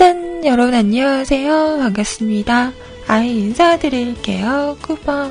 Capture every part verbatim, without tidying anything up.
짠! 여러분 안녕하세요. 반갑습니다. 아이 인사드릴게요. 꾸벅.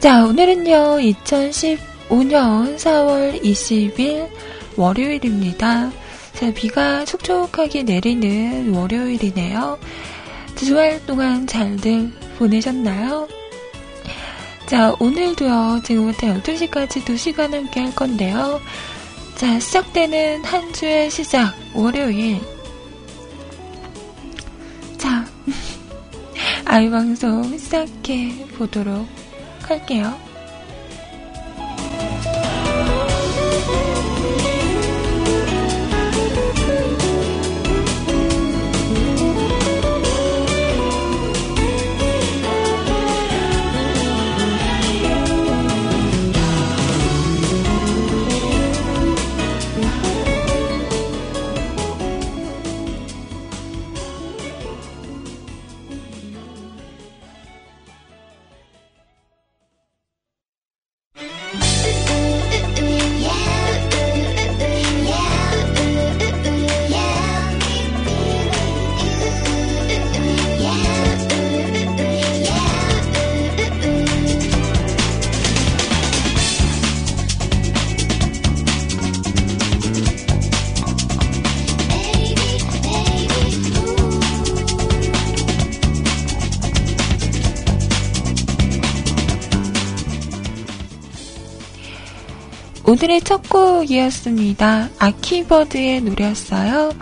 자, 오늘은요 이천십오 년 사월 이십일 월요일입니다. 자, 비가 촉촉하게 내리는 월요일이네요. 주말 동안 잘들 보내셨나요? 자, 오늘도요 지금부터 열두 시까지 두 시간 함께 할 건데요. 자, 시작되는 한 주의 시작 월요일. 자, 아이 방송 시작해 보도록 할게요. 오늘의 첫 곡이었습니다. 아키버드의 노래였어요.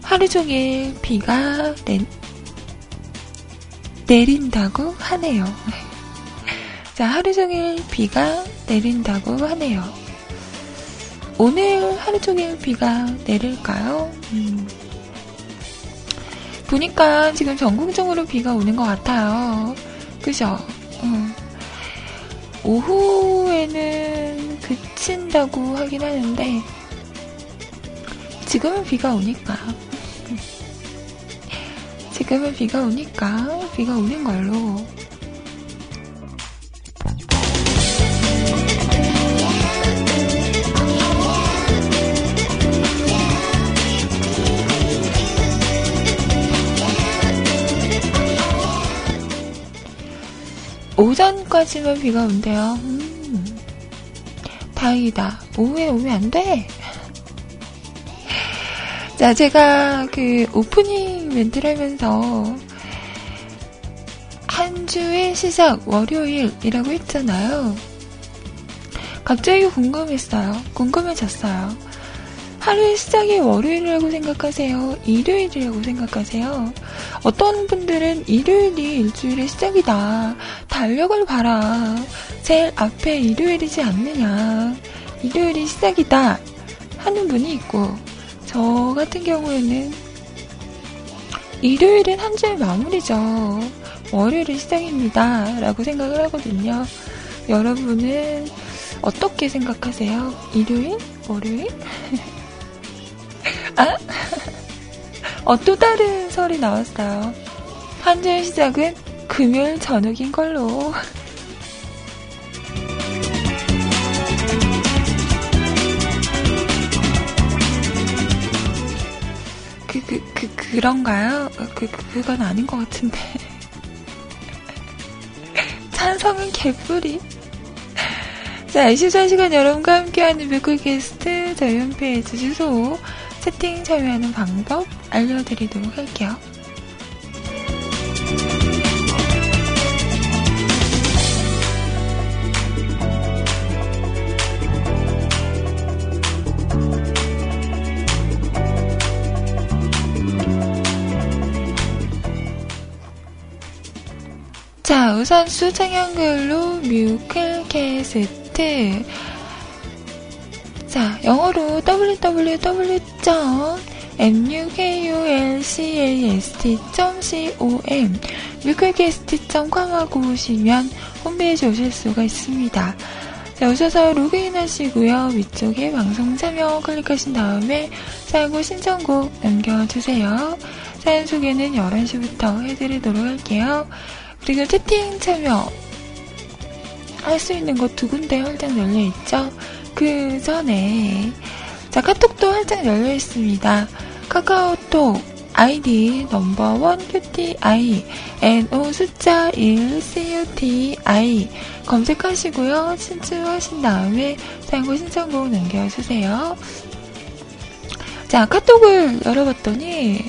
하루종일 비가 내... 내린다고 하네요. 자, 하루종일 비가 내린다고 하네요. 오늘 하루종일 비가 내릴까요? 음. 보니까 지금 전국적으로 비가 오는 것 같아요. 그죠? 음. 오후에는 그친다고 하긴 하는데 지금은 비가 오니까 지금은 비가 오니까 비가 오는 걸로. 오전까지만 비가 온대요. 음, 다행이다. 오후에 오면 안 돼. 자, 제가 그 오프닝 멘트를 하면서 한 주의 시작 월요일이라고 했잖아요. 갑자기 궁금했어요. 궁금해졌어요. 하루의 시작이 월요일이라고 생각하세요? 일요일이라고 생각하세요? 어떤 분들은 일요일이 일주일의 시작이다. 달력을 봐라. 제일 앞에 일요일이지 않느냐. 일요일이 시작이다 하는 분이 있고, 저 같은 경우에는 일요일은 한 주의 마무리죠. 월요일이 시작입니다. 라고 생각을 하거든요. 여러분은 어떻게 생각하세요? 일요일? 월요일? 아? 어, 또 다른 설이 나왔어요. 한 주의 시작은 금요일 저녁인 걸로. 그, 그, 그, 그런가요? 그, 그건 아닌 것 같은데. 찬성은 개뿔이. 자, 이십사 시간 여러분과 함께하는 뮤클 게스트, 저희 홈페이지 주소, 채팅 참여하는 방법 알려드리도록 할게요. 자, 우선 수창연글로 뮤클 게스트. 자, 영어로 더블유 더블유 더블유 점 뮤클캐스트 점 씨오엠 뮤클캐스트 점 컴하고 오시면 홈페이지 오실 수가 있습니다. 자, 오셔서 로그인 하시고요. 위쪽에 방송 참여 클릭하신 다음에 사연과 신청곡 남겨주세요. 사연 소개는 열한 시부터 해드리도록 할게요. 그리고 채팅 참여 할 수 있는 거 두 군데 활짝 열려있죠. 그 전에 자, 카톡도 활짝 열려있습니다. 카카오톡 아이디 넘버원 큐티아이 엔오 숫자 일 큐티아이 검색하시고요. 신청하신 다음에 사연과 신청곡 남겨주세요. 자, 카톡을 열어봤더니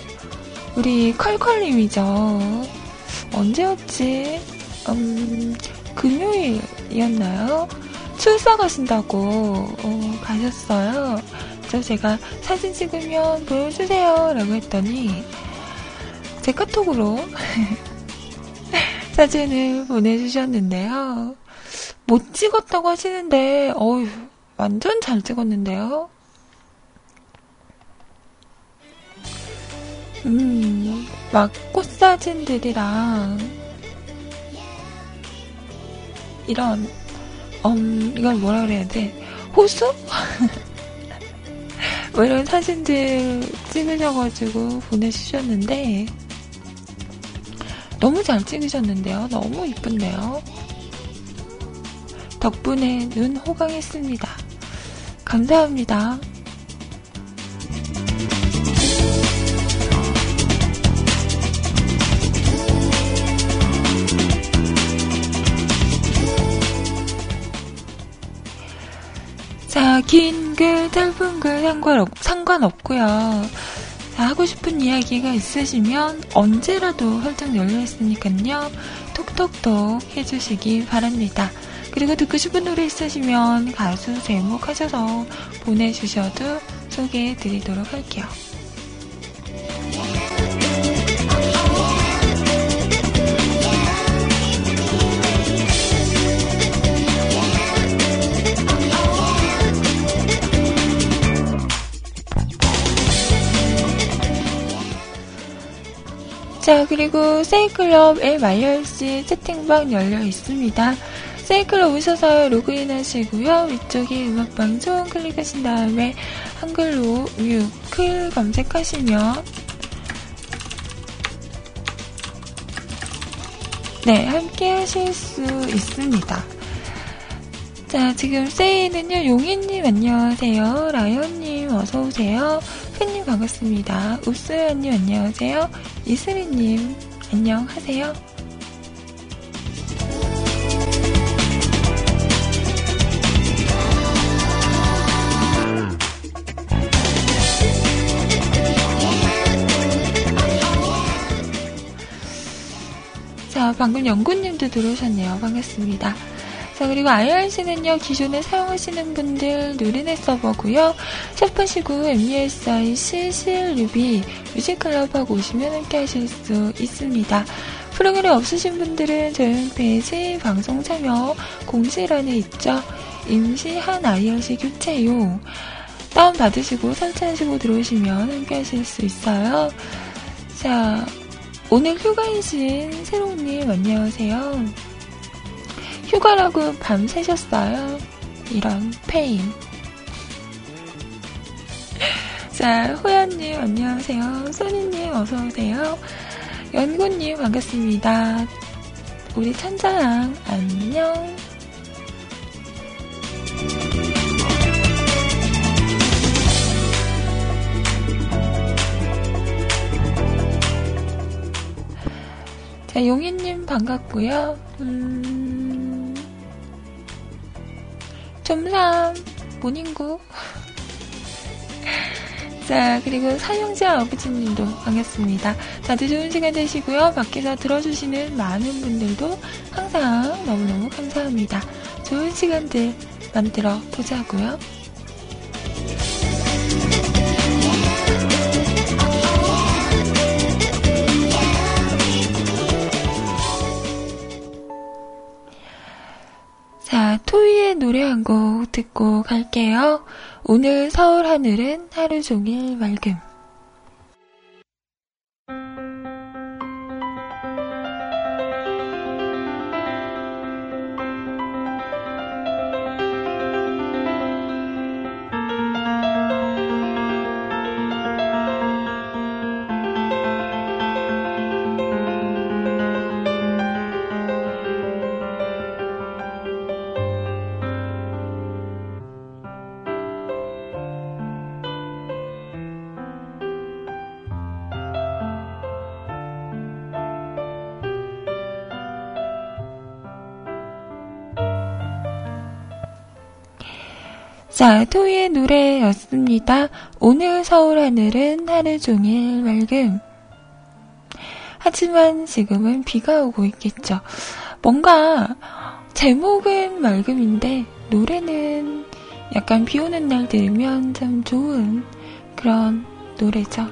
우리 컬컬님이죠. 언제였지? 음, 금요일이었나요? 출사 가신다고 어, 가셨어요. 그래서 제가 사진 찍으면 보여주세요 라고 했더니 제 카톡으로 사진을 보내주셨는데요. 못 찍었다고 하시는데 어휴, 완전 잘 찍었는데요. 음, 막 꽃사진들이랑 이런 음, 이걸 뭐라 그래야 돼? 호수? 뭐 이런 사진들 찍으셔가지고 보내주셨는데 너무 잘 찍으셨는데요. 너무 이쁜데요. 덕분에 눈 호강했습니다. 감사합니다. 자, 긴 글, 짧은 글 상관없, 상관없고요. 자, 하고 싶은 이야기가 있으시면 언제라도 활짝 열려있으니까요. 톡톡톡 해주시기 바랍니다. 그리고 듣고 싶은 노래 있으시면 가수 제목 하셔서 보내주셔도 소개해드리도록 할게요. 자, 그리고 세이클럽 앱 알열 시 채팅방 열려있습니다. 세이클럽 오셔서 로그인 하시고요. 위쪽에 음악방송 클릭하신 다음에 한글로 뮤클 검색하시면 네, 함께 하실 수 있습니다. 자, 지금 세이는요. 용인님 안녕하세요. 라이언님 어서오세요. 팬님 반갑습니다. 우스연님 안녕하세요. 이슬이님 안녕하세요. 자, 방금 연구님도 들어오셨네요. 반갑습니다. 자, 그리고 아이알씨는요. 기존에 사용하시는 분들 누리넷 서버고요. 샵하시고 엠이에스아이 씨씨엘유비 뮤직클럽하고 오시면 함께 하실 수 있습니다. 프로그램 없으신 분들은 저희 홈페이지 방송 참여 공지란에 있죠. 임시한 아이알씨 교체요. 다운받으시고 설치하시고 들어오시면 함께 하실 수 있어요. 자, 오늘 휴가이신 새롱님 안녕하세요. 휴가라고 밤새셨어요. 이런 페인. 자, 호연님 안녕하세요. 소니님 어서오세요. 연구님 반갑습니다. 우리 찬자랑 안녕. 자, 용인님 반갑고요. 음... 점삼 모닝구. 자, 그리고 사용자 아버지님도 반갑습니다. 다들 좋은 시간 되시고요. 밖에서 들어주시는 많은 분들도 항상 너무너무 감사합니다. 좋은 시간들 만들어 보자고요. 자, 토이의 노래 한 곡 듣고 갈게요. 오늘 서울 하늘은 하루 종일 맑음. 자, 토이의 노래였습니다. 오늘 서울 하늘은 하루 종일 맑음. 하지만 지금은 비가 오고 있겠죠. 뭔가 제목은 맑음인데 노래는 약간 비 오는 날 들으면 참 좋은 그런 노래죠.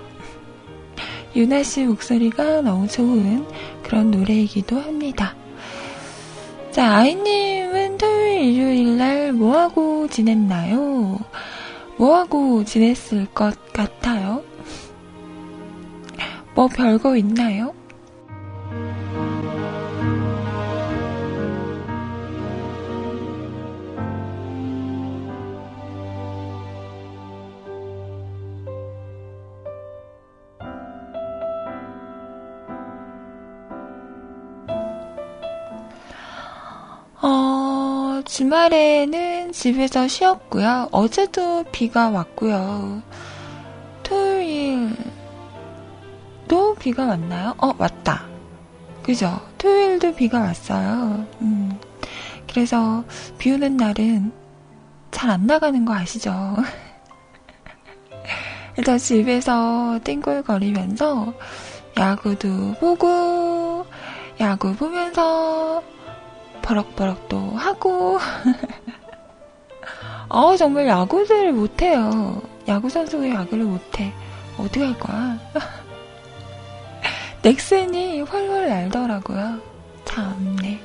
유나씨 목소리가 너무 좋은 그런 노래이기도 합니다. 자, 아이님은 토요일, 일요일날 뭐하고 지냈나요? 뭐하고 지냈을 것 같아요? 뭐 별거 있나요? 어, 주말에는 집에서 쉬었고요. 어제도 비가 왔고요. 토요일도 비가 왔나요? 어, 왔다. 그죠? 토요일도 비가 왔어요. 음, 그래서 비 오는 날은 잘 안 나가는 거 아시죠? 일단 집에서 띵골거리면서 야구도 보고, 야구 보면서 버럭버럭 또 하고 어, 정말 야구를 못해요. 야구선수가 야구를 못해. 어떻게 할 거야? 넥슨이 훨훨 날더라고요. 참네.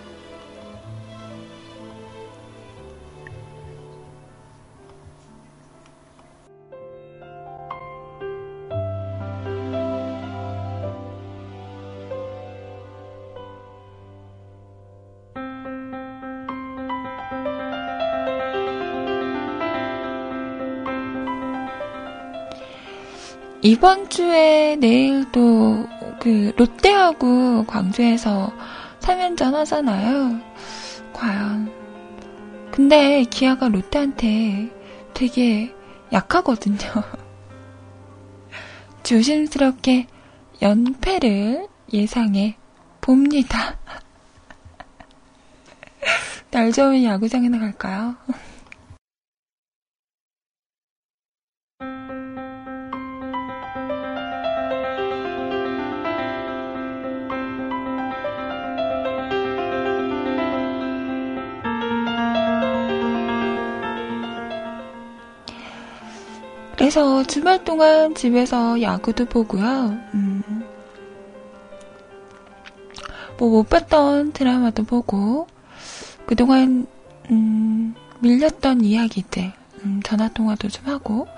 이번 주에 내일 또 그 롯데하고 광주에서 삼 연전 하잖아요. 과연. 근데 기아가 롯데한테 되게 약하거든요. 조심스럽게 연패를 예상해 봅니다. 날 좋은 야구장에 나갈까요? 그래서 주말 동안 집에서 야구도 보고요. 음. 뭐 못 봤던 드라마도 보고, 그동안 음, 밀렸던 이야기들, 음, 전화 통화도 좀 하고,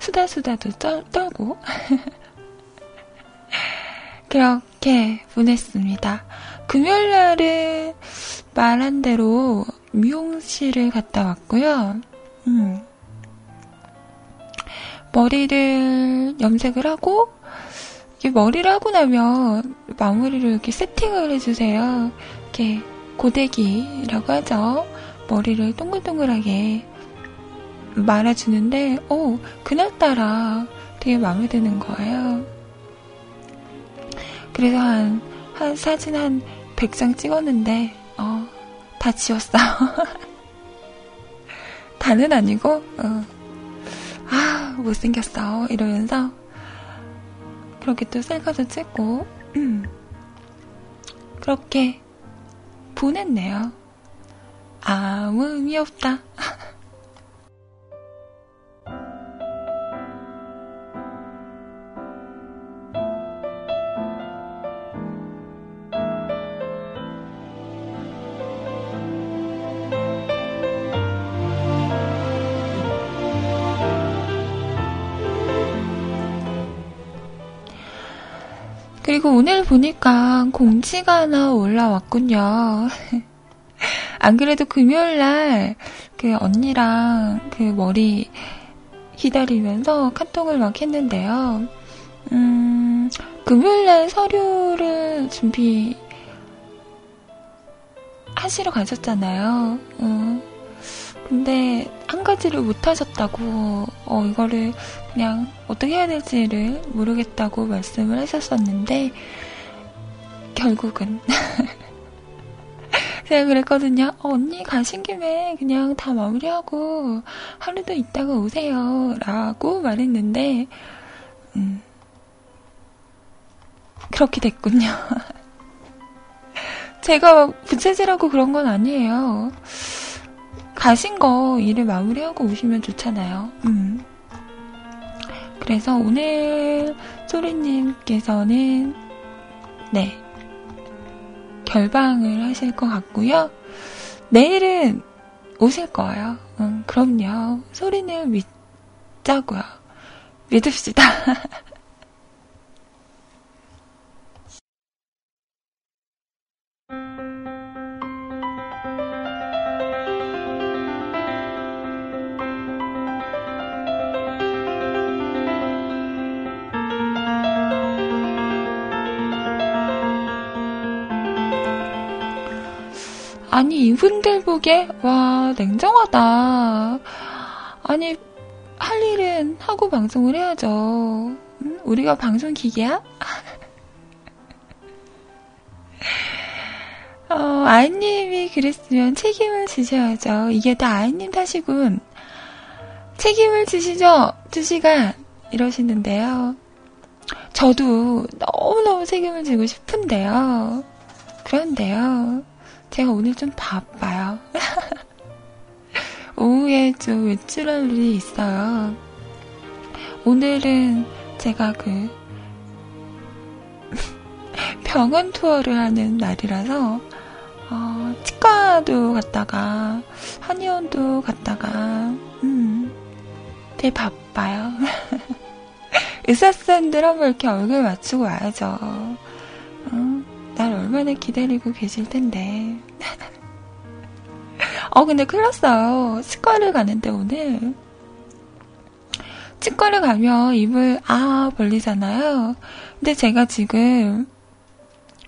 수다 수다도 떨, 떨고 그렇게 보냈습니다. 금요일 날은 말한 대로 미용실을 갔다 왔고요. 음. 머리를 염색을 하고, 이게 머리를 하고 나면 마무리로 이렇게 세팅을 해주세요. 이렇게 고데기라고 하죠. 머리를 동글동글하게 말아주는데, 오, 그날따라 되게 마음에 드는 거예요. 그래서 한, 한 사진 한 백 장 찍었는데, 어, 다 지웠어요. 다는 아니고, 어. 아, 못생겼어 이러면서 그렇게 또 셀카도 찍고 음, 그렇게 보냈네요. 아무 의미 없다. 그리고 오늘 보니까 공지가 하나 올라왔군요. 안 그래도 금요일날 그 언니랑 그 머리 기다리면서 카톡을 막 했는데요. 음, 금요일날 서류를 준비하시러 가셨잖아요. 음, 근데 한 가지를 못 하셨다고, 어, 이거를 그냥 어떻게 해야 될지를 모르겠다고 말씀을 하셨었는데 결국은 생각을 했거든요. 어, 언니 가신 김에 그냥 다 마무리하고 하루도 있다가 오세요 라고 말했는데 음, 그렇게 됐군요. 제가 부채질하고 그런 건 아니에요. 가신 거 일을 마무리하고 오시면 좋잖아요. 음. 그래서 오늘 소리님께서는 네 결방을 하실 것 같고요. 내일은 오실 거예요. 음, 그럼요. 소리는 믿자고요. 믿읍시다. 아니 이분들 보기에 와 냉정하다. 아니 할 일은 하고 방송을 해야죠. 응? 우리가 방송기계야? 어, 아이님이 그랬으면 책임을 지셔야죠. 이게 다 아이님 탓이군. 책임을 지시죠. 두 시간 이러시는데요. 저도 너무너무 책임을 지고 싶은데요. 그런데요. 제가 오늘 좀 바빠요. 오후에 좀 외출할 일이 있어요. 오늘은 제가 그 병원 투어를 하는 날이라서 어, 치과도 갔다가 한의원도 갔다가 음, 되게 바빠요. 의사쌤들 한번 이렇게 얼굴 맞추고 와야죠. 음. 날 얼마나 기다리고 계실 텐데. 어, 근데 큰일 났어요. 치과를 가는데 오늘. 치과를 가면 입을 아 벌리잖아요. 근데 제가 지금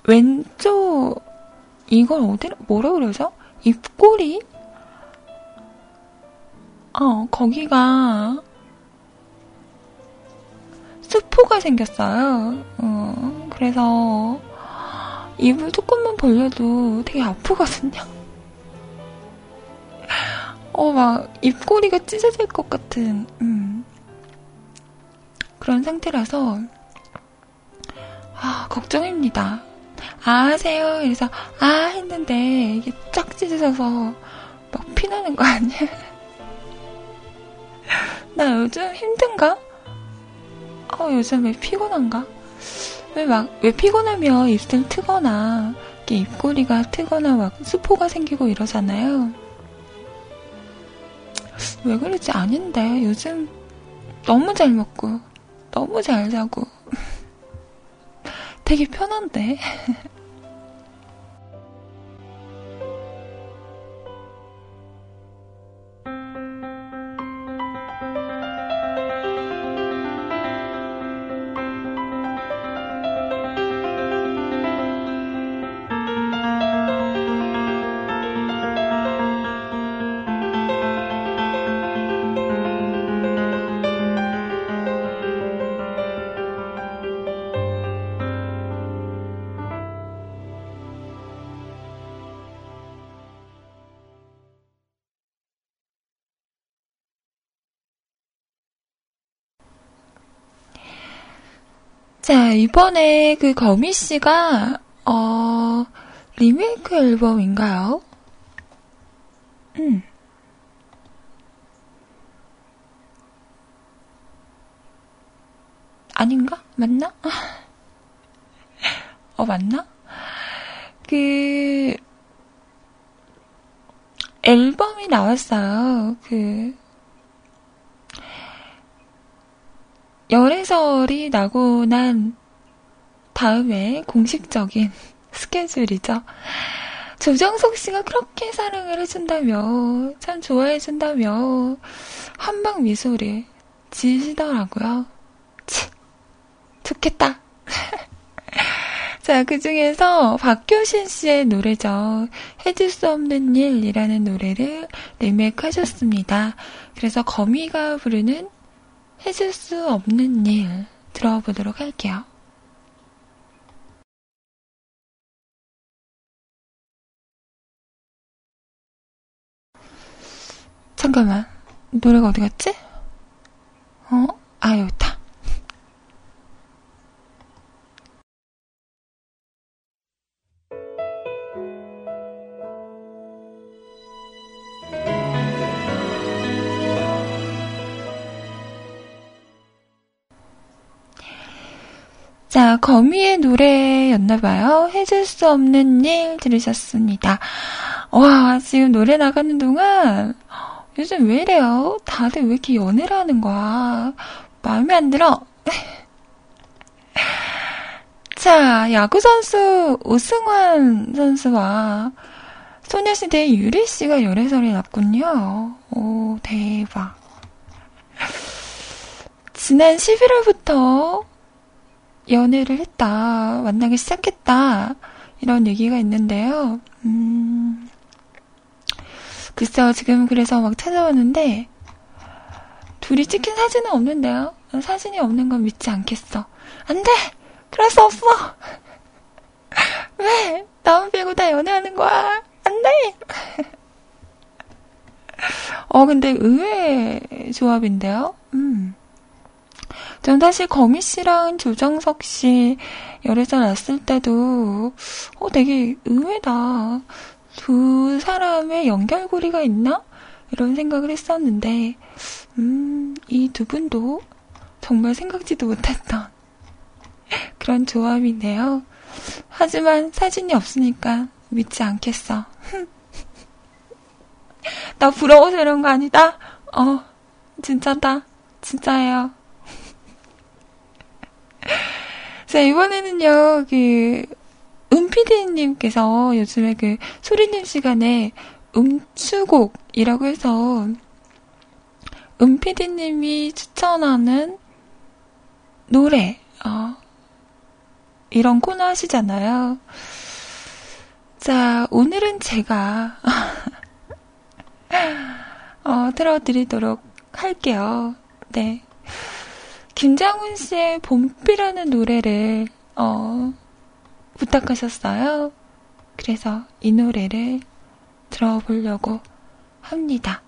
왼쪽 이걸 어디로 뭐라고 그러죠? 입꼬리? 어, 거기가 수포가 생겼어요. 어, 그래서 입을 조금만 벌려도 되게 아프거든요. 어, 막 입꼬리가 찢어질 것 같은 음, 그런 상태라서 아 걱정입니다. 아 하세요. 그래서 아 했는데 이게 쫙 찢어져서 막 피나는 거 아니야? 나 요즘 힘든가? 어, 요즘 왜 피곤한가? 왜 막, 왜 피곤하면 입술 트거나, 이렇게 입꼬리가 트거나 막 수포가 생기고 이러잖아요. 왜 그러지? 아닌데. 요즘 너무 잘 먹고, 너무 잘 자고. 되게 편한데. 자, 이번에 그 거미씨가 어... 리메이크 앨범인가요? 음. 아닌가? 맞나? 어, 맞나? 그... 앨범이 나왔어요. 그... 열애설이 나고 난 다음에 공식적인 스케줄이죠. 조정석 씨가 그렇게 사랑을 해준다며, 참 좋아해준다며, 한방 미소를 지으시더라고요. 치, 좋겠다. 자, 그 중에서 박효신 씨의 노래죠. 해줄 수 없는 일이라는 노래를 리메이크 하셨습니다. 그래서 거미가 부르는 해줄 수 없는 일 들어보도록 할게요. 잠깐만, 노래가 어디 갔지? 어? 아, 여기 있다. 자, 거미의 노래였나봐요. 해줄 수 없는 일 들으셨습니다. 와, 지금 노래 나가는 동안 요즘 왜 이래요? 다들 왜 이렇게 연애를 하는 거야? 마음에 안 들어. 자, 야구선수 오승환 선수와 소녀시대의 유리씨가 열애설이 났군요. 오, 대박. 지난 십일월부터 연애를 했다, 만나기 시작했다, 이런 얘기가 있는데요. 음, 글쎄요, 지금 그래서 막 찾아왔는데, 둘이 찍힌 사진은 없는데요. 사진이 없는 건 믿지 않겠어. 안 돼! 그럴 수 없어! 왜? 나만 빼고 다 연애하는 거야! 안 돼! 어, 근데 의외의 조합인데요. 음. 전 사실 거미 씨랑 조정석 씨 열애설 났을 때도 어 되게 의외다, 두 사람의 연결고리가 있나? 이런 생각을 했었는데 음, 이 두 분도 정말 생각지도 못했던 그런 조합이네요. 하지만 사진이 없으니까 믿지 않겠어. 나 부러워서 이런 거 아니다. 어, 진짜다. 진짜예요. 자, 이번에는요, 그, 음피디님께서 요즘에 그, 소리님 시간에 음추곡이라고 해서, 음피디님이 추천하는 노래, 어, 이런 코너 하시잖아요. 자, 오늘은 제가, 어, 틀어드리도록 할게요. 네. 김장훈 씨의 봄비라는 노래를 어, 부탁하셨어요. 그래서 이 노래를 들어보려고 합니다.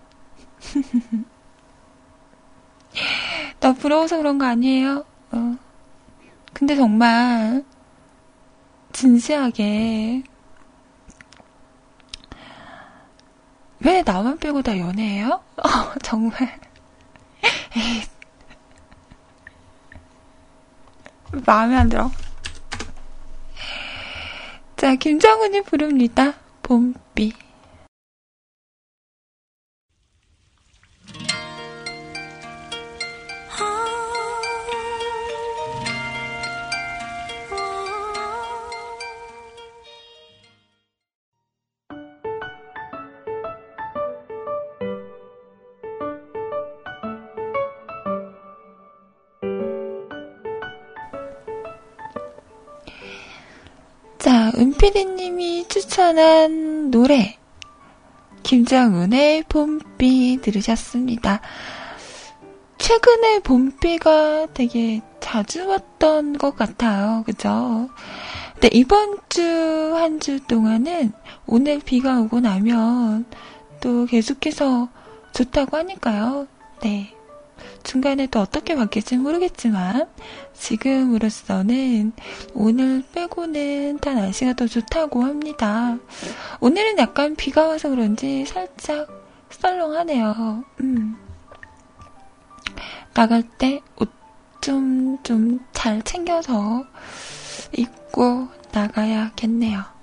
나 부러워서 그런 거 아니에요. 어. 근데 정말 진지하게 왜 나만 빼고 다 연애해요? 어, 정말 에이, 마음에 안 들어. 자, 김정은이 부릅니다. 봄비. 자, 은피디님이 추천한 노래 김장훈의 봄비 들으셨습니다. 최근에 봄비가 되게 자주 왔던 것 같아요. 그죠? 근데 이번 주 한 주 동안은 오늘 비가 오고 나면 또 계속해서 좋다고 하니까요. 네. 중간에 또 어떻게 바뀔지 모르겠지만 지금으로서는 오늘 빼고는 다 날씨가 더 좋다고 합니다. 오늘은 약간 비가 와서 그런지 살짝 썰렁하네요. 음. 나갈 때 옷 좀 좀 잘 챙겨서 입고 나가야겠네요.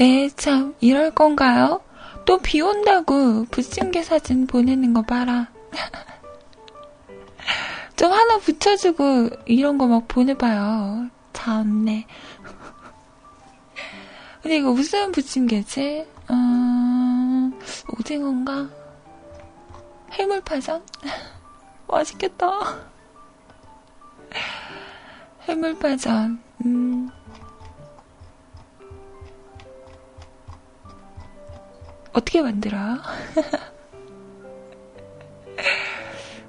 네, 참 이럴 건가요? 또 비 온다고 부침개 사진 보내는 거 봐라. 좀 하나 붙여주고 이런 거 막 보내봐요. 참네. 근데 이거 무슨 부침개지? 어... 오징어인가? 해물파전? 맛있겠다. 해물파전. 음. 어떻게 만들어요?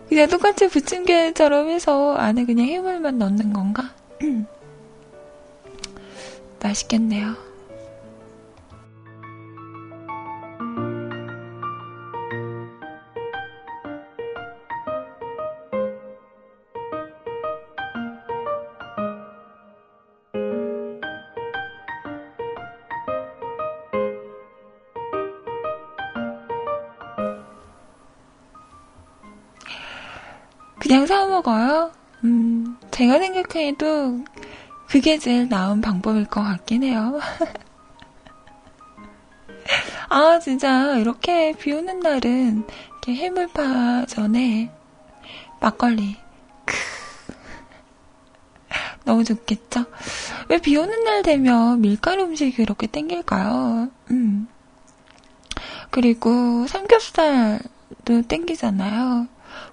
그냥 똑같이 부침개처럼 해서 안에 그냥 해물만 넣는 건가? 맛있겠네요. 그냥 사먹어요? 음, 제가 생각해도 그게 제일 나은 방법일 것 같긴 해요. 아, 진짜 이렇게 비 오는 날은 이렇게 해물파전에 막걸리. 너무 좋겠죠? 왜 비 오는 날 되면 밀가루 음식이 이렇게 땡길까요? 음. 그리고 삼겹살도 땡기잖아요.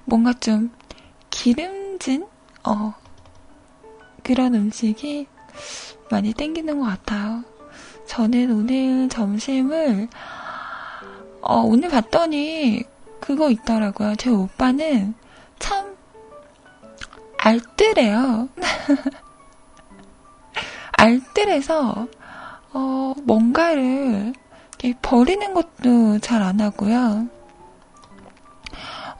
뭔가 좀 기름진 어, 그런 음식이 많이 땡기는 것 같아요. 저는 오늘 점심을 어, 오늘 봤더니 그거 있더라고요. 제 오빠는 참 알뜰해요. 알뜰해서 어, 뭔가를 버리는 것도 잘 안 하고요.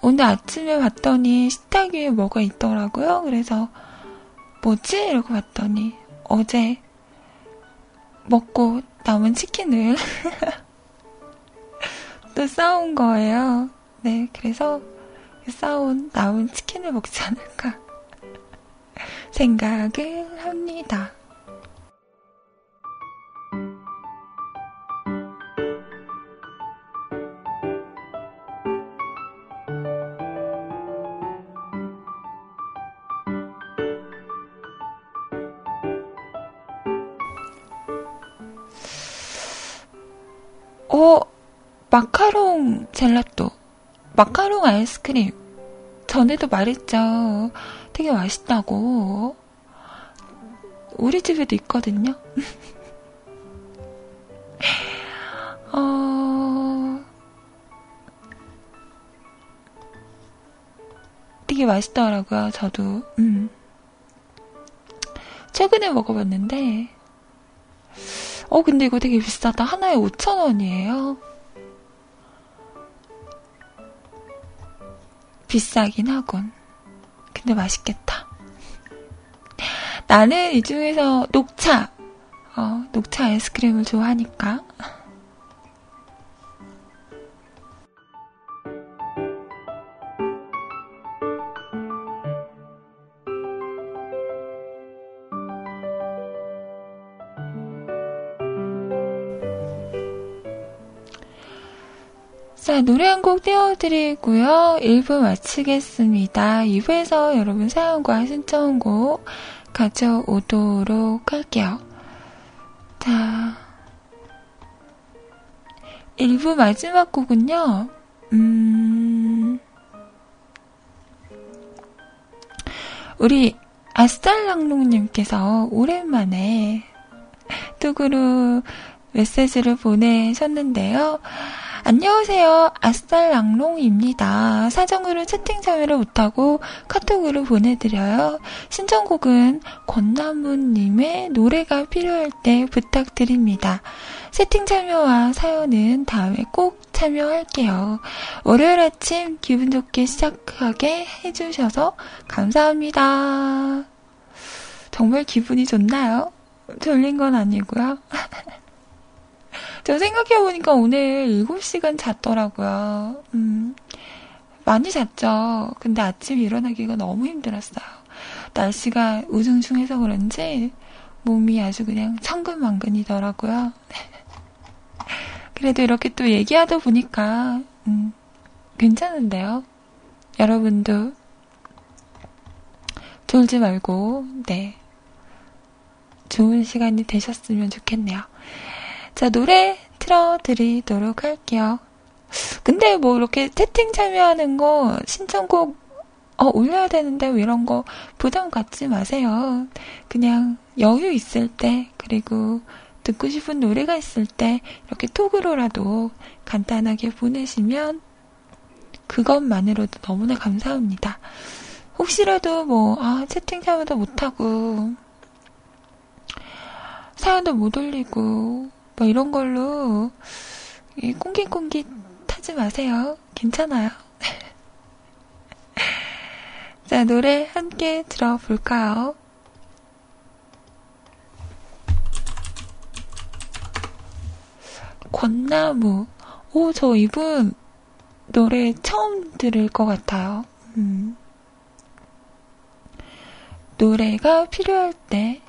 오늘 아침에 봤더니 식탁 위에 뭐가 있더라고요. 그래서 뭐지? 이러고 봤더니 어제 먹고 남은 치킨을 또 싸온 거예요. 네, 그래서 싸온 남은 치킨을 먹지 않을까 생각을 합니다. 어, 마카롱 젤라또, 마카롱 아이스크림. 전에도 말했죠. 되게 맛있다고. 우리 집에도 있거든요. 어, 되게 맛있더라고요, 저도. 음. 최근에 먹어봤는데, 어, 근데 이거 되게 비싸다. 하나에 오천 원이에요. 비싸긴 하군. 근데 맛있겠다. 나는 이 중에서 녹차, 어, 녹차 아이스크림을 좋아하니까. 자, 노래 한 곡 띄워드리고요. 일 부 마치겠습니다. 이 부에서 여러분 사연과 신청곡 가져오도록 할게요. 자, 일 부 마지막 곡은요. 음, 우리 아스탈랑롱님께서 오랜만에 톡으로 메시지를 보내셨는데요. 안녕하세요. 아스탈랑롱입니다. 사정으로 채팅 참여를 못하고 카톡으로 보내드려요. 신청곡은 권나무님의 노래가 필요할 때 부탁드립니다. 채팅 참여와 사연은 다음에 꼭 참여할게요. 월요일 아침 기분 좋게 시작하게 해주셔서 감사합니다. 정말 기분이 좋나요? 졸린 건 아니고요. 저 생각해보니까 오늘 일곱 시간 잤더라고요. 음, 많이 잤죠. 근데 아침에 일어나기가 너무 힘들었어요. 날씨가 우중충해서 그런지 몸이 아주 그냥 천근만근이더라고요. 그래도 이렇게 또 얘기하다 보니까 음, 괜찮은데요. 여러분도 졸지 말고 네, 좋은 시간이 되셨으면 좋겠네요. 자, 노래 틀어드리도록 할게요. 근데 뭐 이렇게 채팅 참여하는 거, 신청곡 어, 올려야 되는데 이런 거 부담 갖지 마세요. 그냥 여유 있을 때, 그리고 듣고 싶은 노래가 있을 때 이렇게 톡으로라도 간단하게 보내시면 그것만으로도 너무나 감사합니다. 혹시라도 뭐 아, 채팅 참여도 못하고 사연도 못 올리고 뭐 이런 걸로 꽁깃꽁깃 타지 마세요. 괜찮아요. 자, 노래 함께 들어볼까요? 권나무. 오, 저 이분 노래 처음 들을 것 같아요. 음. 노래가 필요할 때.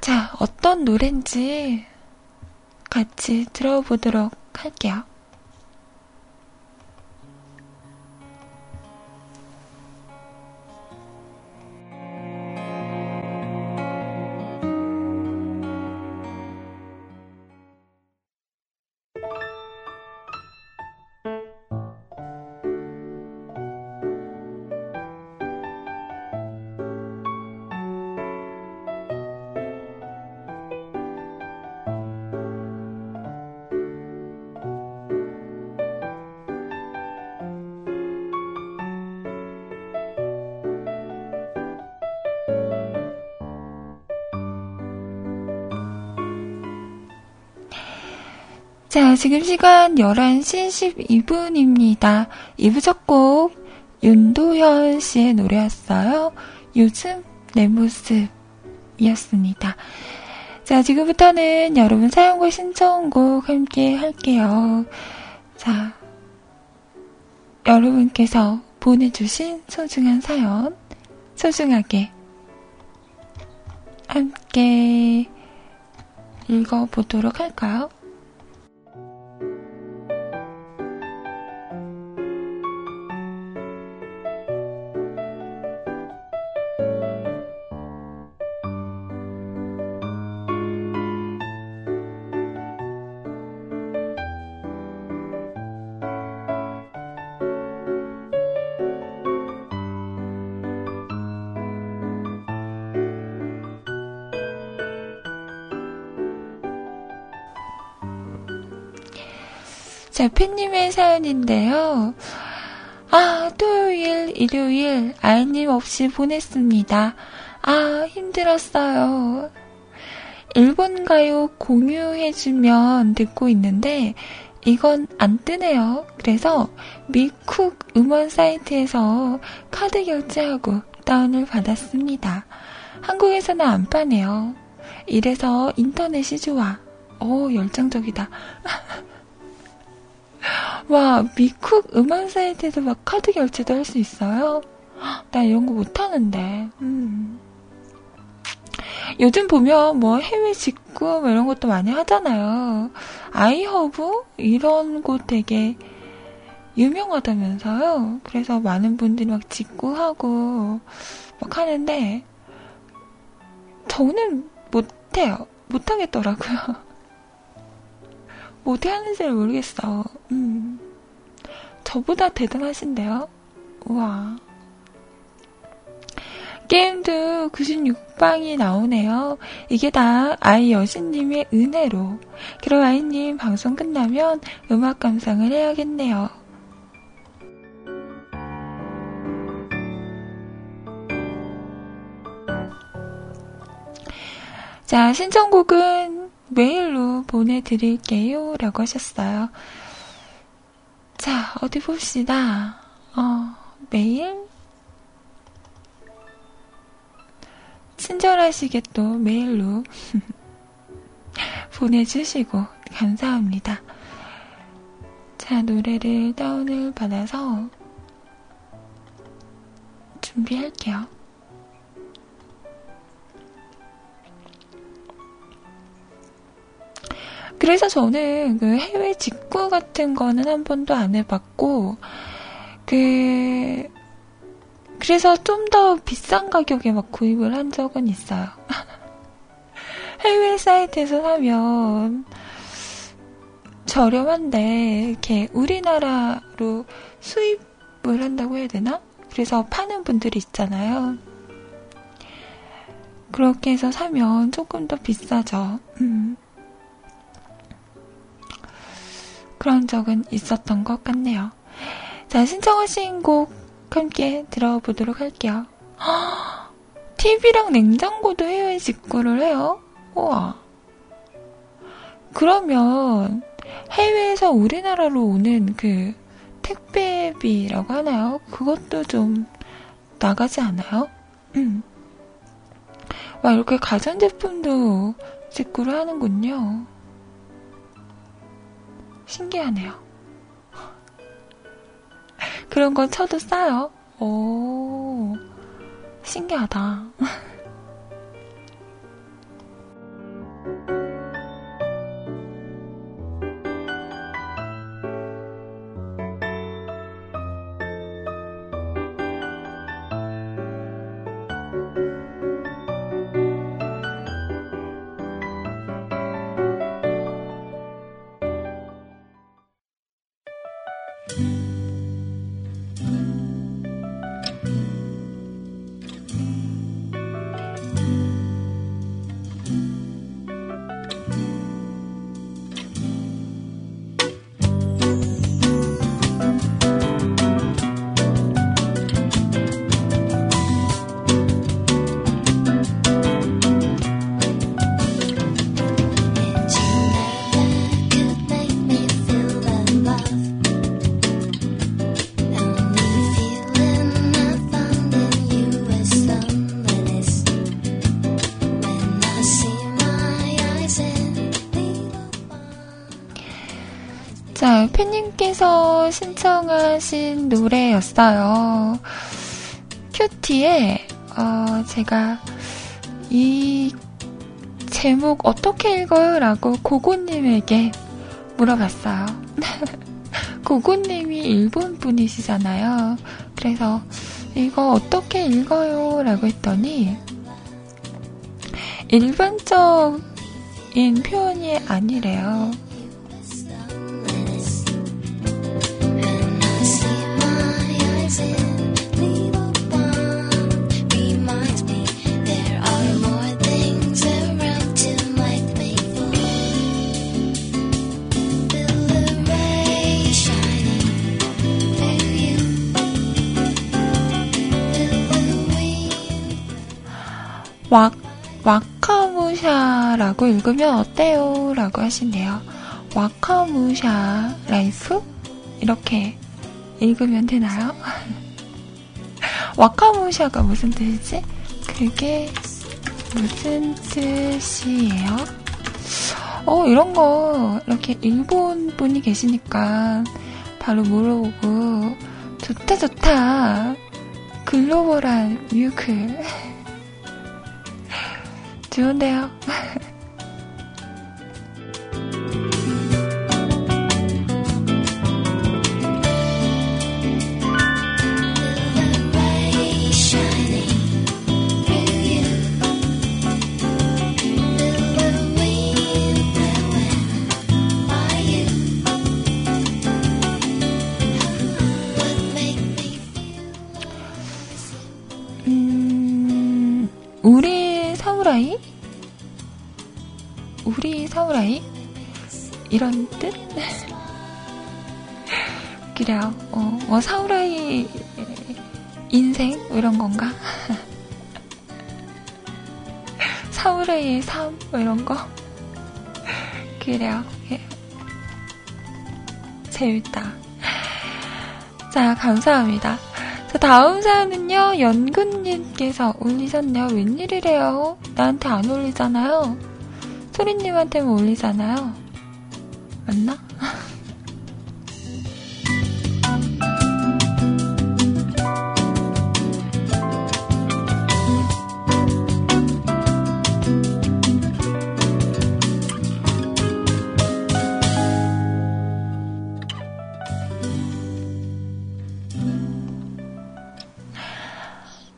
자, 어떤 노래인지 같이 들어보도록 할게요. 자, 지금 시간 열한 시 십이 분입니다. 이 부 첫 곡 윤도현 씨의 노래였어요. 요즘 내 모습이었습니다. 자, 지금부터는 여러분 사연과 신청곡 함께 할게요. 자, 여러분께서 보내주신 소중한 사연 소중하게 함께 읽어보도록 할까요? 자, 팬님의 사연인데요. 아, 토요일, 일요일 아이님 없이 보냈습니다. 아, 힘들었어요. 일본 가요 공유해주면 듣고 있는데 이건 안 뜨네요. 그래서 미쿡 음원 사이트에서 카드 결제하고 다운을 받았습니다. 한국에서는 안 파네요. 이래서 인터넷이 좋아. 오, 열정적이다. 와, 미쿡 음원 사이트에서 막 카드 결제도 할 수 있어요? 나 이런 거 못하는데. 음. 요즘 보면 뭐 해외 직구 뭐 이런 것도 많이 하잖아요. 아이허브? 이런 곳 되게 유명하다면서요. 그래서 많은 분들이 막 직구하고 막 하는데, 저는 못해요. 못하겠더라고요. 뭐 어떻게 하는지 잘 모르겠어. 음. 저보다 대단하신데요? 우와. 게임도 구십육 방이 나오네요. 이게 다 아이 여신님의 은혜로. 그럼 아이님 방송 끝나면 음악 감상을 해야겠네요. 자, 신청곡은 메일로 보내드릴게요 라고 하셨어요. 자, 어디 봅시다. 어, 메일? 친절하시게 또 메일로 보내주시고 감사합니다. 자, 노래를 다운을 받아서 준비할게요. 그래서 저는 그 해외 직구 같은 거는 한 번도 안 해봤고, 그, 그래서 좀 더 비싼 가격에 막 구입을 한 적은 있어요. 해외 사이트에서 사면 저렴한데 이렇게 우리나라로 수입을 한다고 해야 되나? 그래서 파는 분들이 있잖아요. 그렇게 해서 사면 조금 더 비싸죠. 음. 그런 적은 있었던 것 같네요. 자, 신청하신 곡 함께 들어보도록 할게요. 허, 티비랑 냉장고도 해외 직구를 해요? 우와. 그러면 해외에서 우리나라로 오는 그 택배비라고 하나요? 그것도 좀 나가지 않아요? 음. 와, 이렇게 가전제품도 직구를 하는군요. 신기하네요. 그런 건 쳐도 싸요. 오, 신기하다. 자, 팬님께서 신청하신 노래였어요. 큐티의 어, 제가 이 제목 어떻게 읽어요? 라고 고고님에게 물어봤어요. 고고님이 일본 분이시잖아요. 그래서 이거 어떻게 읽어요? 라고 했더니 일반적인 표현이 아니래요. 와, 와카무샤라고 읽으면 어때요? 라고 하신대요. 와카무샤 라이프? 이렇게 읽으면 되나요? 와카무샤가 무슨 뜻이지? 그게 무슨 뜻이에요? 어, 이런 거 이렇게 일본 분이 계시니까 바로 물어보고 좋다 좋다 글로벌한 뮤클 좋은데요. 음, 우리 사무라이? 우리 사무라이? 이런 뜻? 그래요. 어, 뭐 사무라이 인생? 이런 건가? 사무라이의 삶? 이런 거? 그래요. 예. 재밌다. 자, 감사합니다. 자, 다음 사연은요. 연근님께서 올리셨네요. 웬일이래요? 나한테 안 올리잖아요. 소리님한테는 올리잖아요. 맞나?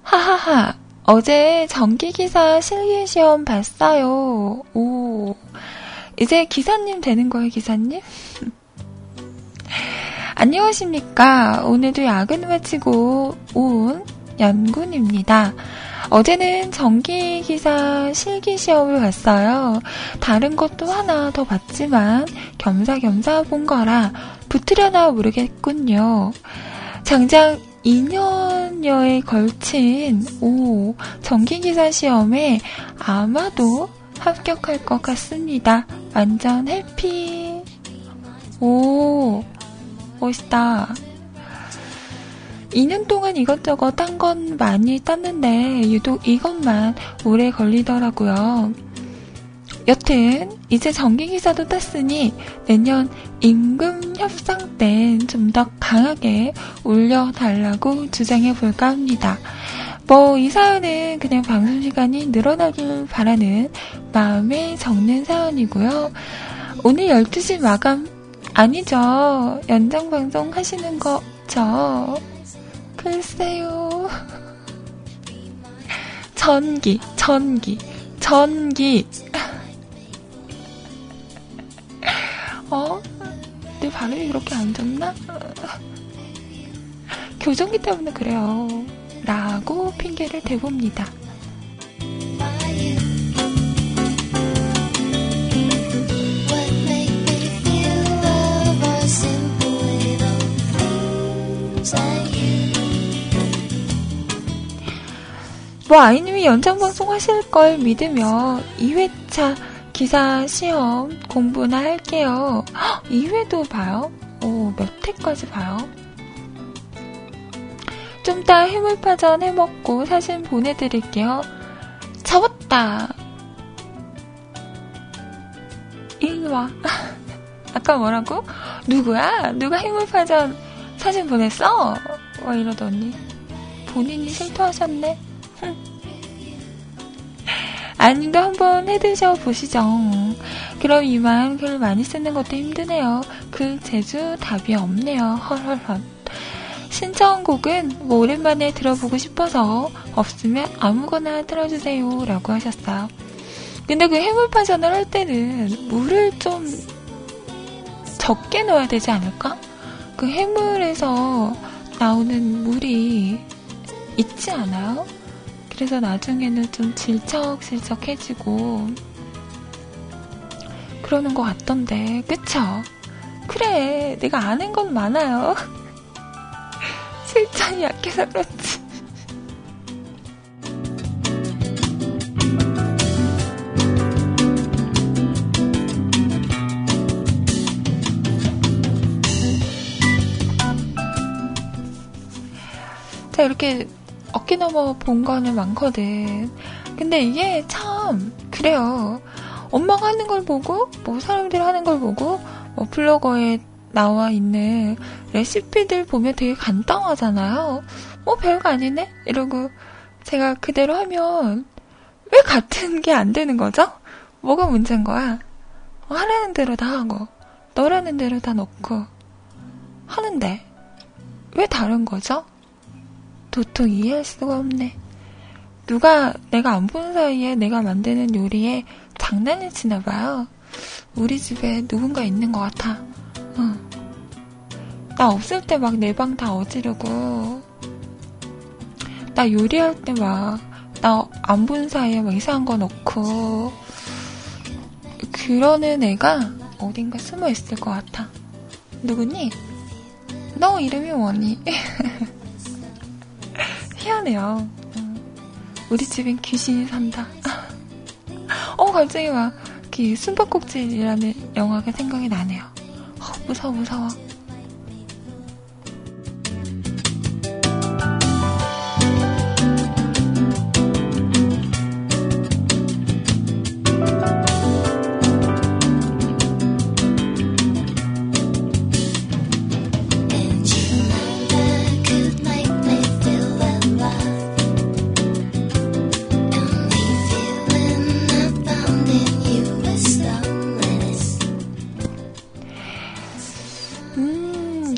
하하하 어제 정기기사 실기시험 봤어요. 오, 이제 기사님 되는 거예요, 기사님? 안녕하십니까. 오늘도 야근을 마치고 온 연군입니다. 어제는 정기기사 실기시험을 봤어요. 다른 것도 하나 더 봤지만 겸사겸사 본 거라 붙으려나 모르겠군요. 장장 이 년여에 걸친 오 정기기사 시험에 아마도 합격할 것 같습니다. 완전 해피. 오, 멋있다. 이 년 동안 이것저것 딴 건 많이 땄는데 유독 이것만 오래 걸리더라고요. 여튼 이제 정기기사도 땄으니 내년 임금 협상 땐 좀 더 강하게 올려달라고 주장해볼까 합니다. 뭐 이 사연은 그냥 방송시간이 늘어나길 바라는 마음에 적는 사연이고요. 오늘 열두 시 마감 아니죠? 연장방송 하시는 거 저 글쎄요. 전기 전기 전기 어? 내 발음이 그렇게 안 좋나? 교정기 때문에 그래요 라고 핑계를 대봅니다. 뭐 아이님이 연장방송 하실 걸 믿으며 이 회차 기사 시험 공부나 할게요. 헉, 이 회도 봐요? 오, 몇 회까지 봐요? 좀 이따 해물파전 해먹고 사진 보내드릴게요. 접었다. 일로와. 아까 뭐라고? 누구야? 누가 해물파전 사진 보냈어? 와 이러더니 본인이 실토하셨네. 아님도 한번 해드셔 보시죠. 그럼 이만 글 많이 쓰는 것도 힘드네요. 글 재주 답이 없네요. 헐헐헐. 신청곡은 뭐 오랜만에 들어보고 싶어서 없으면 아무거나 틀어주세요 라고 하셨어요. 근데 그 해물파전을 할 때는 물을 좀 적게 넣어야 되지 않을까? 그 해물에서 나오는 물이 있지 않아요? 그래서 나중에는 좀 질척질척해지고 그러는 것 같던데 그쵸? 그래 내가 아는 건 많아요. 실전이 약해서 그렇지. 자 이렇게 어깨 넘어 본 거는 많거든. 근데 이게 참 그래요. 엄마가 하는 걸 보고 뭐 사람들이 하는 걸 보고 뭐 블로거에 나와 있는 레시피들 보면 되게 간단하잖아요. 뭐 별거 아니네? 이러고 제가 그대로 하면 왜 같은 게 안 되는 거죠? 뭐가 문제인 거야? 하라는 대로 다 하고 너라는 대로 다 넣고 하는데 왜 다른 거죠? 도통 이해할 수가 없네. 누가 내가 안 보는 사이에 내가 만드는 요리에 장난을 치나 봐요. 우리 집에 누군가 있는 것 같아. 응. 나 없을 때 막 내 방 다 어지르고 나 요리할 때 막 나 안 보는 사이에 막 이상한 거 넣고 그러는 애가 어딘가 숨어 있을 것 같아. 누구니? 너 이름이 뭐니? 희한해요. 우리 집엔 귀신이 산다. 어 갑자기 막 그 숨바꼭질이라는 영화가 생각이 나네요. 어, 무서워 무서워.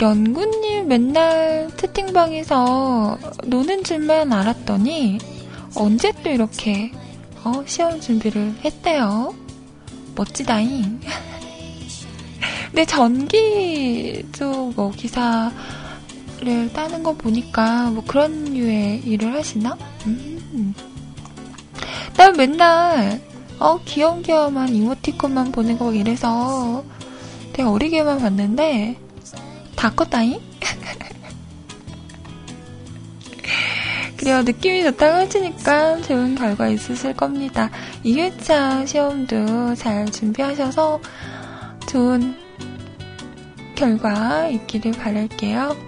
연구님 맨날 채팅방에서 노는 줄만 알았더니 언제 또 이렇게 어, 시험 준비를 했대요. 멋지다잉. 근데 전기 쪽 뭐 기사를 따는 거 보니까 뭐 그런 류의 일을 하시나? 음. 난 맨날 어 귀염귀염한 이모티콘만 보는 거 이래서 되게 어리게만 봤는데 다 컸다잉? 그래요. 느낌이 좋다고 하시니까 좋은 결과 있으실 겁니다. 이 회차 시험도 잘 준비하셔서 좋은 결과 있기를 바랄게요.